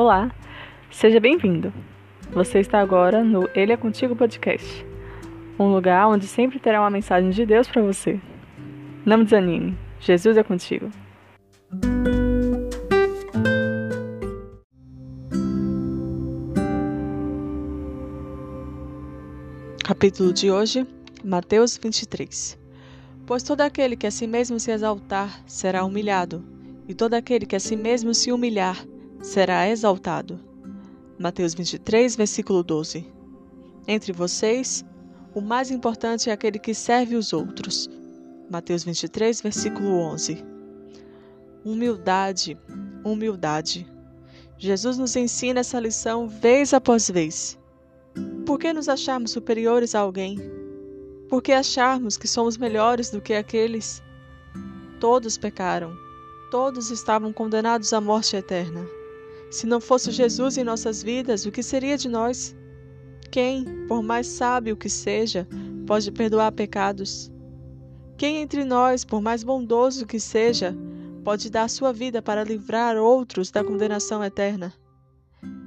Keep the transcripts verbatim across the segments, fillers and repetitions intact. Olá, seja bem-vindo. Você está agora no Ele é Contigo Podcast, um lugar onde sempre terá uma mensagem de Deus para você. Não desanime, Jesus é contigo. Capítulo de hoje, Mateus vinte e três. Pois todo aquele que a si mesmo se exaltar será humilhado, e todo aquele que a si mesmo se humilhar será exaltado. Mateus vinte e três, versículo doze. Entre vocês, o mais importante é aquele que serve os outros. Mateus vinte e três, versículo onze. Humildade, humildade. Jesus nos ensina essa lição vez após vez. Por que nos acharmos superiores a alguém? Por que acharmos que somos melhores do que aqueles? Todos pecaram. Todos estavam condenados à morte eterna. Se não fosse Jesus em nossas vidas, o que seria de nós? Quem, por mais sábio que seja, pode perdoar pecados? Quem entre nós, por mais bondoso que seja, pode dar sua vida para livrar outros da condenação eterna?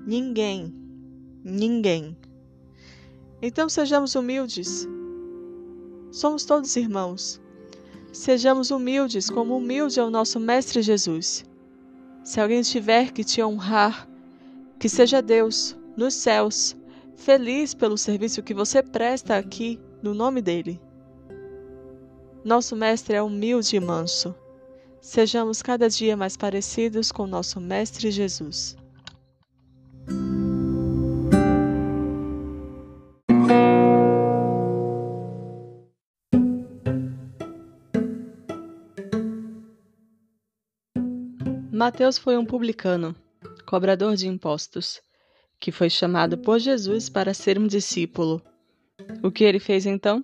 Ninguém. Ninguém. Então sejamos humildes. Somos todos irmãos. Sejamos humildes como humilde é o nosso Mestre Jesus. Se alguém tiver que te honrar, que seja Deus, nos céus, feliz pelo serviço que você presta aqui no nome dele. Nosso Mestre é humilde e manso. Sejamos cada dia mais parecidos com nosso Mestre Jesus. Mateus foi um publicano, cobrador de impostos, que foi chamado por Jesus para ser um discípulo. O que ele fez então?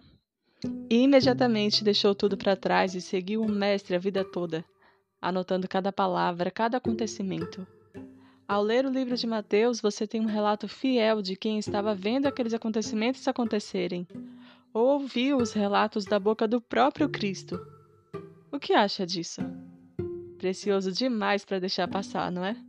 E imediatamente deixou tudo para trás e seguiu o Mestre a vida toda, anotando cada palavra, cada acontecimento. Ao ler o livro de Mateus, você tem um relato fiel de quem estava vendo aqueles acontecimentos acontecerem, ou ouviu os relatos da boca do próprio Cristo. O que acha disso? Precioso demais para deixar passar, não é?